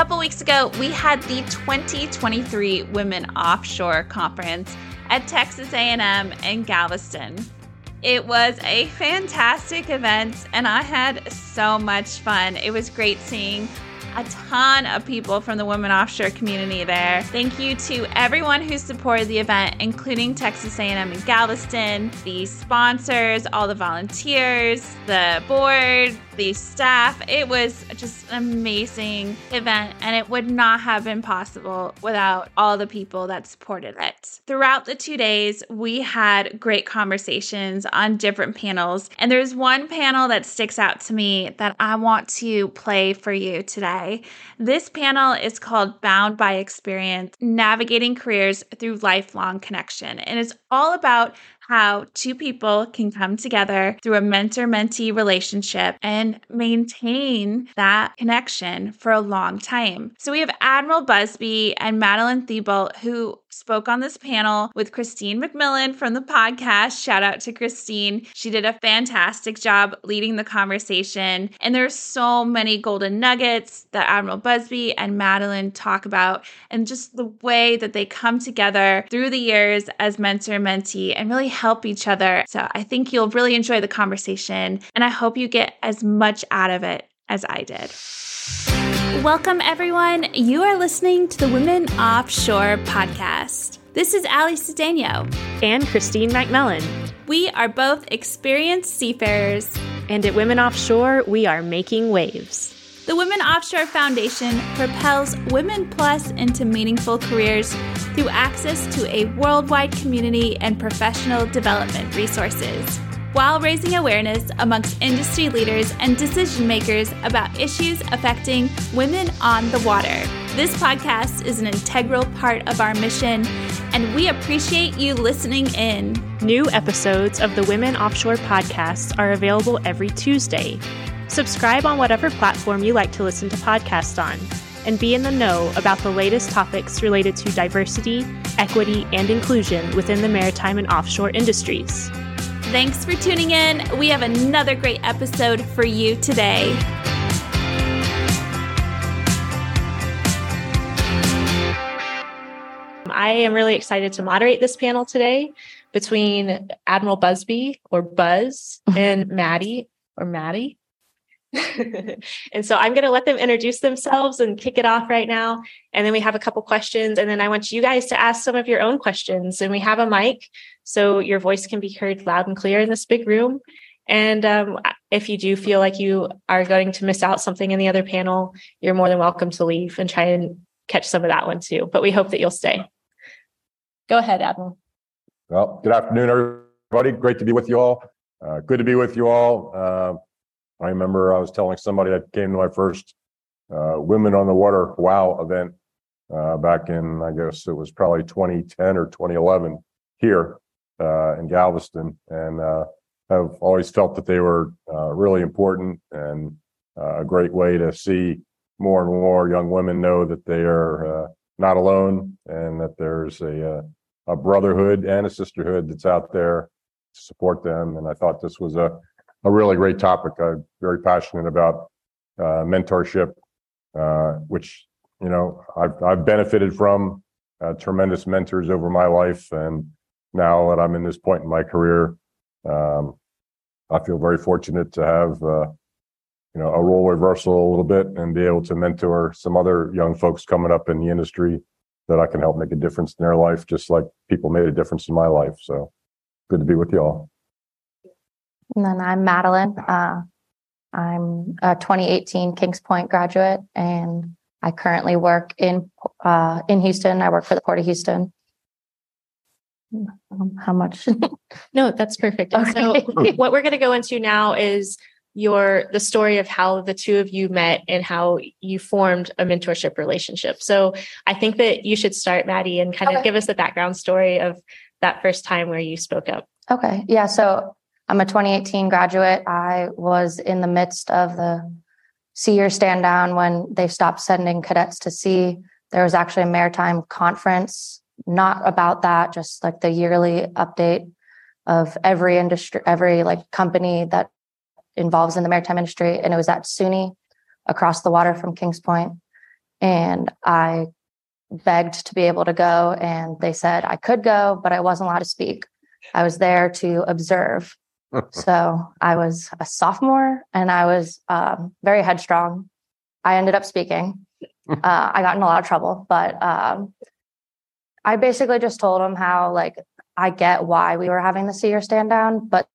couple weeks ago, we had the 2023 Women Offshore Conference at Texas A&M in Galveston. It was a fantastic event, and I had so much fun. It was great seeing a ton of people from the women offshore community there. Thank you to everyone who supported the event, including Texas A&M in Galveston, the sponsors, all the volunteers, the board, the staff. It was just an amazing event, and it would not have been possible without all the people that supported it. Throughout the 2 days, we had great conversations on different panels, and there's one panel that sticks out to me that I want to play for you today. This panel is called Bound by Experience, Navigating Careers Through Lifelong Connection. And it's all about how two people can come together through a mentor-mentee relationship and maintain that connection for a long time. So we have Admiral Buzby and Madeline Thibeault, who spoke on this panel with Christine McMillan from the podcast. Shout out to Christine. She did a fantastic job leading the conversation. And there's so many golden nuggets that Admiral Buzby and Madeline talk about, and just the way that they come together through the years as mentor-mentee and really help each other. So I think you'll really enjoy the conversation, and I hope you get as much out of it as I did. Welcome, everyone. You are listening to the Women Offshore Podcast. This is Allie Cedeno. And Christine McMillan. We are both experienced seafarers. And at Women Offshore, we are making waves. The Women Offshore Foundation propels Women Plus into meaningful careers through access to a worldwide community and professional development resources, while raising awareness amongst industry leaders and decision makers about issues affecting women on the water. This podcast is an integral part of our mission, and we appreciate you listening in. New episodes of the Women Offshore Podcasts are available every Tuesday. Subscribe on whatever platform you like to listen to podcasts on, and be in the know about the latest topics related to diversity, equity, and inclusion within the maritime and offshore industries. Thanks for tuning in. We have another great episode for you today. I am really excited to moderate this panel today between Admiral Buzby, or Buzz, and Maddie, or Maddie. And so I'm going to let them introduce themselves and kick it off right now. And then we have a couple questions. And then I want you guys to ask some of your own questions. And we have a mic, so your voice can be heard loud and clear in this big room. And if you do feel like you are going to miss out something in the other panel, you're more than welcome to leave and try and catch some of that one too. But we hope that you'll stay. Go ahead, Admiral. Well, good afternoon, everybody. Great to be with you all. Good to be with you all. I remember I was telling somebody that came to my first Women on the Water WOW event back in, I guess it was probably 2010 or 2011 here in Galveston. And I've always felt that they were really important, and a great way to see more and more young women know that they are not alone, and that there's a brotherhood and a sisterhood that's out there to support them. And I thought this was a really great topic. I'm very passionate about mentorship, which, you know, I've benefited from tremendous mentors over my life. And now that I'm in this point in my career, I feel very fortunate to have, you know, a role reversal a little bit and be able to mentor some other young folks coming up in the industry that I can help make a difference in their life, just like people made a difference in my life. So good to be with you all. And then I'm Madeline. I'm a 2018 Kings Point graduate, and I currently work in Houston. I work for the Port of Houston. How much? No, that's perfect. Okay. So what we're going to go into now is the story of how the two of you met and how you formed a mentorship relationship. So I think that you should start, Maddie, and kind of give us the background story of that first time where you spoke up. Okay. Yeah. So I'm a 2018 graduate. I was in the midst of the sea year stand down when they stopped sending cadets to sea. There was actually a maritime conference, not about that, just like the yearly update of every industry, every like company that involves in the maritime industry. And it was at SUNY across the water from Kings Point. And I begged to be able to go, and they said I could go, but I wasn't allowed to speak. I was there to observe. So I was a sophomore, and I was very headstrong. I ended up speaking. I got in a lot of trouble, but I basically just told them how, like, I get why we were having the senior stand down, but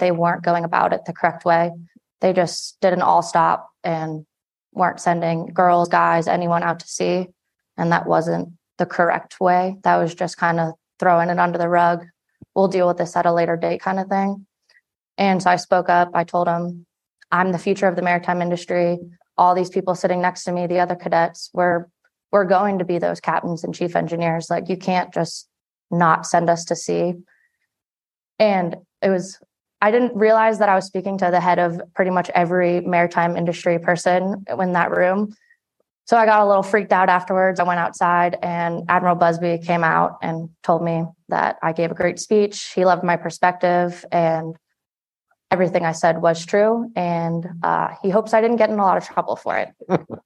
they weren't going about it the correct way. They just did an all stop and weren't sending girls, guys, anyone out to sea. And that wasn't the correct way. That was just kind of throwing it under the rug. We'll deal with this at a later date kind of thing. And so I spoke up. I told them, I'm the future of the maritime industry. All these people sitting next to me, the other cadets, we're going to be those captains and chief engineers. Like, you can't just not send us to sea. And it was, I didn't realize that I was speaking to the head of pretty much every maritime industry person in that room. So I got a little freaked out afterwards. I went outside, and Admiral Buzby came out and told me that I gave a great speech. He loved my perspective, and everything I said was true. And he hopes I didn't get in a lot of trouble for it.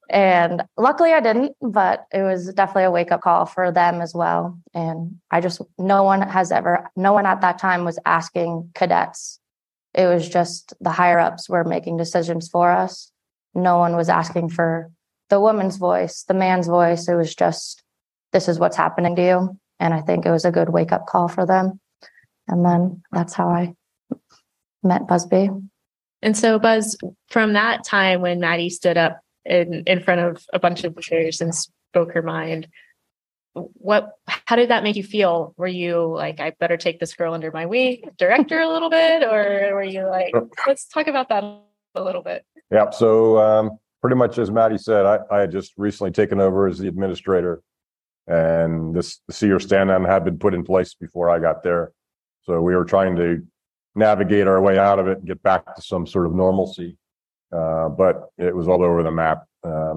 And luckily I didn't, but it was definitely a wake up call for them as well. And I just, no one at that time was asking cadets. It was just the higher ups were making decisions for us. No one was asking for the woman's voice, the man's voice. It was just, this is what's happening to you. And I think it was a good wake up call for them. And then that's how I met Buzby. And so, Buzz, from that time when Maddie stood up in front of a bunch of cheerleaders and spoke her mind, how did that make you feel? Were you like, I better take this girl under my wing, director a little bit? Or were you like, let's talk about that a little bit? Yeah. So pretty much as Maddie said, I had just recently taken over as the administrator, and the senior stand down had been put in place before I got there. So we were trying to navigate our way out of it and get back to some sort of normalcy, but it was all over the map.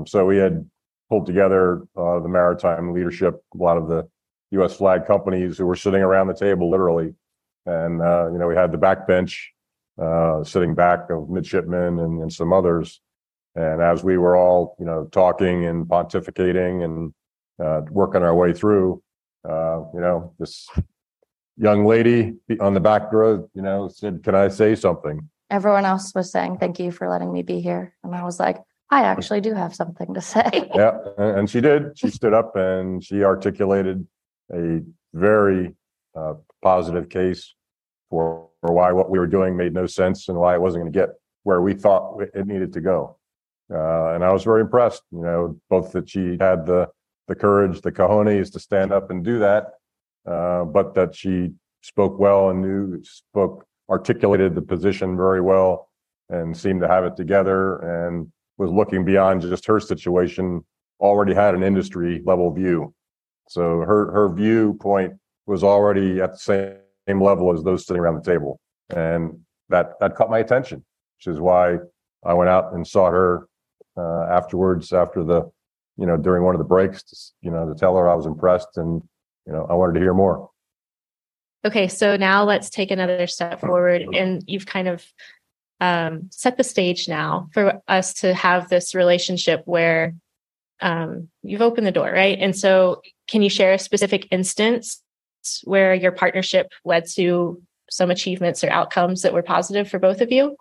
So we had pulled together the maritime leadership, a lot of the U.S. flag companies who were sitting around the table, literally. And, we had the backbench sitting back of midshipmen and some others. And as we were all, talking and pontificating and working our way through, this young lady on the back row, said, can I say something? Everyone else was saying, thank you for letting me be here. And I was like, I actually do have something to say. Yeah, and she did. She stood up and she articulated a very positive case for why what we were doing made no sense and why it wasn't going to get where we thought it needed to go. And I was very impressed, both that she had the courage, the cojones to stand up and do that, but that she spoke well and articulated the position very well and seemed to have it together and was looking beyond just her situation, already had an industry level view. So her viewpoint was already at the same level as those sitting around the table. And that caught my attention, which is why I went out and saw her afterwards, during one of the breaks, to tell her I was impressed and I wanted to hear more. Okay, so now let's take another step forward. And you've kind of set the stage now for us to have this relationship where you've opened the door, right? And so can you share a specific instance where your partnership led to some achievements or outcomes that were positive for both of you?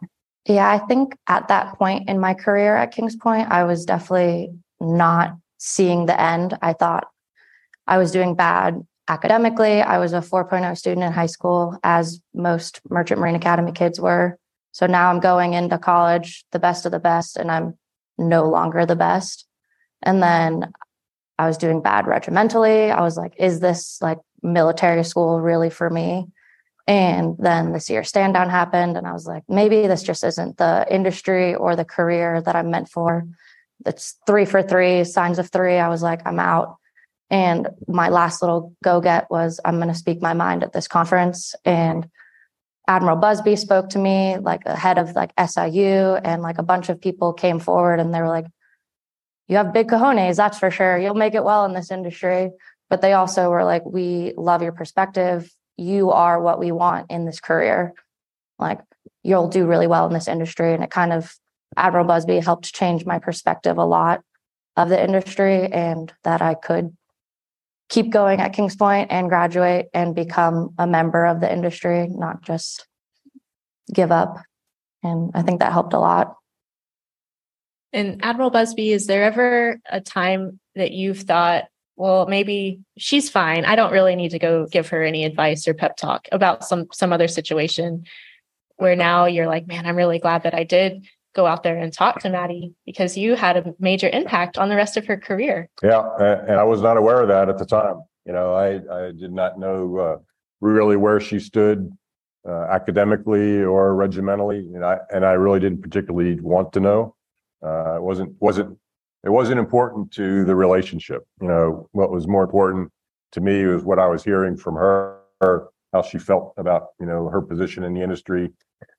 Yeah, I think at that point in my career at Kings Point, I was definitely not seeing the end. I thought I was doing bad academically. I was a 4.0 student in high school, as most Merchant Marine Academy kids were. So now I'm going into college, the best of the best, and I'm no longer the best. And then I was doing bad regimentally. I was like, is this like military school really for me? And then this year stand down happened, and I was like, maybe this just isn't the industry or the career that I'm meant for. That's 3 for 3, signs of 3. I was like, I'm out. And my last little go-get was, I'm going to speak my mind at this conference. And Admiral Buzby spoke to me, like the head of like SIU, and like a bunch of people came forward and they were like, you have big cojones, that's for sure. You'll make it well in this industry. But they also were like, we love your perspective. You are what we want in this career. Like, you'll do really well in this industry. And it kind of, Admiral Buzby helped change my perspective a lot. of the industry, and that I could keep going at Kings Point and graduate and become a member of the industry, not just give up. And I think that helped a lot. And Admiral Buzby, is there ever a time that you've thought, well, maybe she's fine, I don't really need to go give her any advice or pep talk about some other situation, where now you're like, man, I'm really glad that I did go out there and talk to Maddie, because you had a major impact on the rest of her career? Yeah. And I was not aware of that at the time. You know, I did not know really where she stood academically or regimentally. And I really didn't particularly want to know. It wasn't important to the relationship. You know, what was more important to me was what I was hearing from her, how she felt about, you know, her position in the industry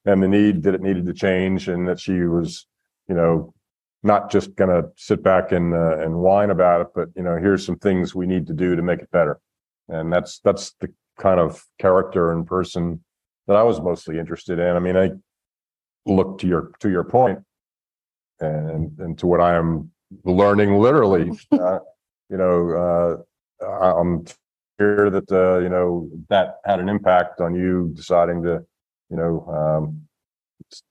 and the need that it needed to change, and that she was, you know, not just going to sit back and whine about it, but, you know, here's some things we need to do to make it better. And that's the kind of character and person that I was mostly interested in. I mean, I look to your point and to what I am learning literally, I'm here that, you know, that had an impact on you deciding to, you know,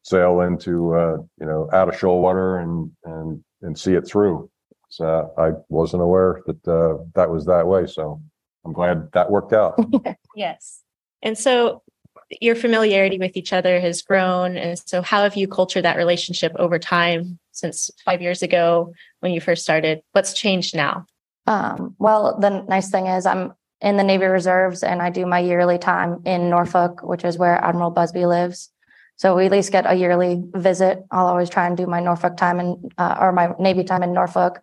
sail into, you know, out of shoal water and see it through. So I wasn't aware that that was that way. So I'm glad that worked out. Yes. And so your familiarity with each other has grown. And so how have you cultured that relationship over time since 5 years ago when you first started? What's changed now? Well, the nice thing is I'm in the Navy Reserves, and I do my yearly time in Norfolk, which is where Admiral Buzby lives. So we at least get a yearly visit. I'll always try and do my Norfolk time or my Navy time in Norfolk,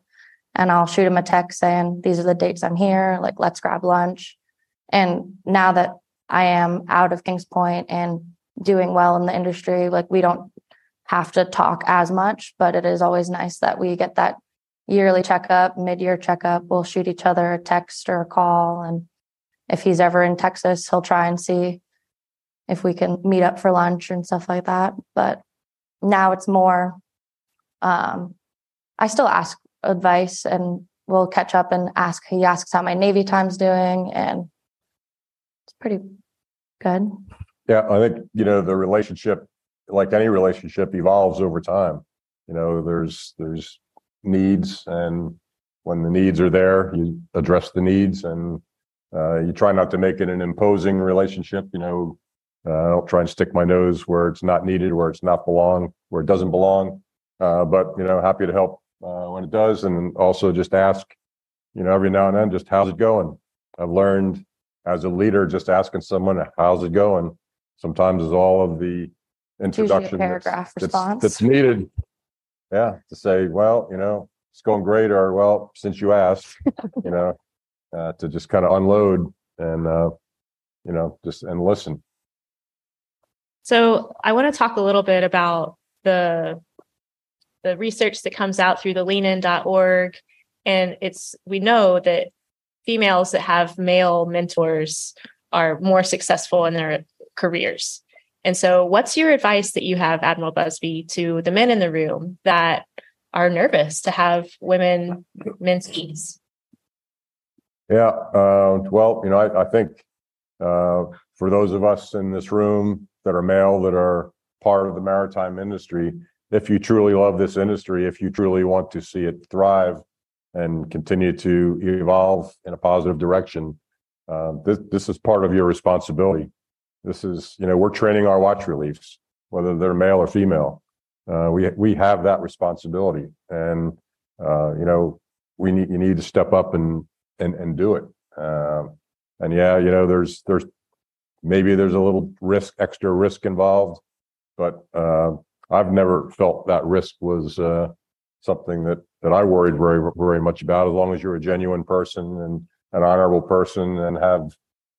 and I'll shoot him a text saying, these are the dates I'm here, like, let's grab lunch. And now that I am out of Kings Point and doing well in the industry, like, we don't have to talk as much, but it is always nice that we get that yearly checkup, mid-year checkup. We'll shoot each other a text or a call. And if he's ever in Texas, he'll try and see if we can meet up for lunch and stuff like that. But now it's more, I still ask advice, and we'll catch up and ask, he asks how my Navy time's doing, and it's pretty good. Yeah. I think, you know, the relationship, like any relationship, evolves over time. You know, there's needs, and when the needs are there, you address the needs, and you try not to make it an imposing relationship. You know, I don't try and stick my nose where it's not needed, where it doesn't belong. But, you know, happy to help when it does, and also just ask, you know, every now and then, just how's it going? I've learned as a leader, just asking someone how's it going sometimes is all of the introduction that's needed. Yeah, to say, well, you know, it's going great, or, well, since you asked, you know, to just kind of unload and, you know, just and listen. So I want to talk a little bit about the research that comes out through the leanin.org. And we know that females that have male mentors are more successful in their careers. And so what's your advice that you have, Admiral Buzby, to the men in the room that are nervous to have women mentees? Yeah, well, you know, I think for those of us in this room that are male, that are part of the maritime industry, if you truly love this industry, if you truly want to see it thrive and continue to evolve in a positive direction, this is part of your responsibility. This is, you know, we're training our watch reliefs, whether they're male or female. We have that responsibility, and you know, you need to step up and do it. And yeah, you know, there's a little extra risk involved, but I've never felt that risk was something that I worried very, very much about. As long as you're a genuine person and an honorable person and have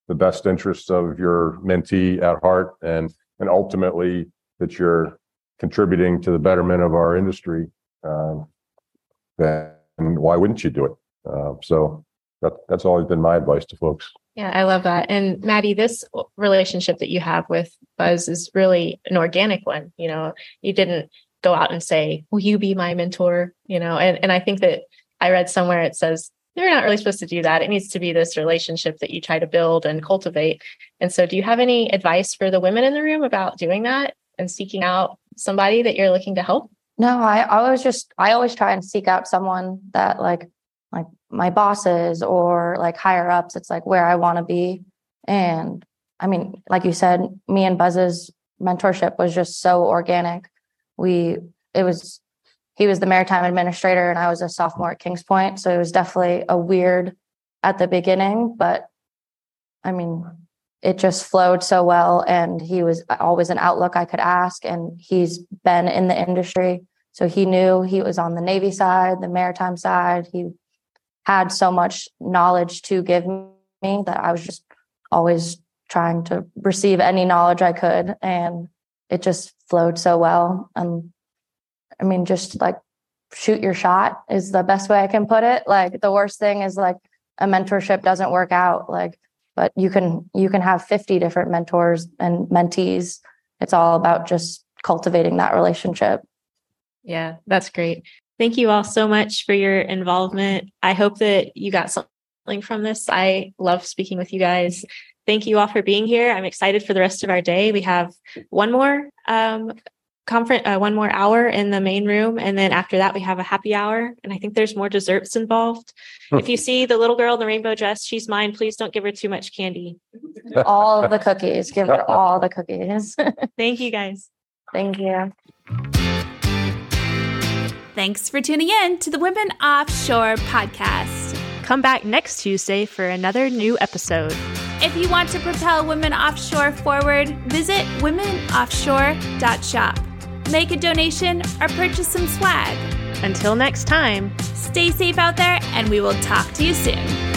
the best interests of your mentee at heart, and ultimately that you're contributing to the betterment of our industry, then why wouldn't you do it? So that's always been my advice to folks. Yeah, I love that. And Maddie, this relationship that you have with Buzz is really an organic one. You know, you didn't go out and say, will you be my mentor? You know, and I think that I read somewhere it says, you're not really supposed to do that. It needs to be this relationship that you try to build and cultivate. And so do you have any advice for the women in the room about doing that and seeking out somebody that you're looking to help? No, I always try and seek out someone that like my bosses or like higher ups. It's like where I want to be. And I mean, like you said, me and Buzz's mentorship was just so organic. He was the maritime administrator and I was a sophomore at Kings Point. So it was definitely a weird at the beginning, but I mean, it just flowed so well. And he was always an outlook I could ask. And he's been in the industry. So he knew he was on the Navy side, the maritime side. He had so much knowledge to give me that I was just always trying to receive any knowledge I could. And it just flowed so well. And I mean, just like shoot your shot is the best way I can put it. Like the worst thing is like a mentorship doesn't work out. Like, but you can have 50 different mentors and mentees. It's all about just cultivating that relationship. Yeah, that's great. Thank you all so much for your involvement. I hope that you got something from this. I love speaking with you guys. Thank you all for being here. I'm excited for the rest of our day. We have one more hour in the main room. And then after that, we have a happy hour. And I think there's more desserts involved. If you see the little girl in the rainbow dress, she's mine. Please don't give her too much candy. All of the cookies. Give her all the cookies. Thank you, guys. Thank you. Thanks for tuning in to the Women Offshore Podcast. Come back next Tuesday for another new episode. If you want to propel Women Offshore forward, visit womenoffshore.shop. Make a donation or purchase some swag. Until next time, stay safe out there and we will talk to you soon.